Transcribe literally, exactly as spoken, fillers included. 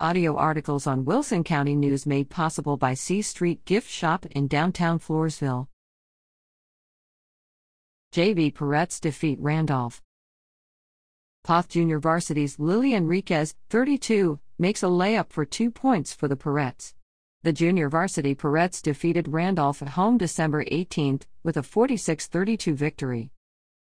Audio articles on Wilson County News made possible by C Street Gift Shop in downtown Floresville. J V Pirettes defeat Randolph. Poth Junior Varsity's Lily Enriquez, thirty-two, makes a layup for two points for the Pirettes. The Junior Varsity Pirettes defeated Randolph at home December eighteenth with a forty-six thirty-two victory.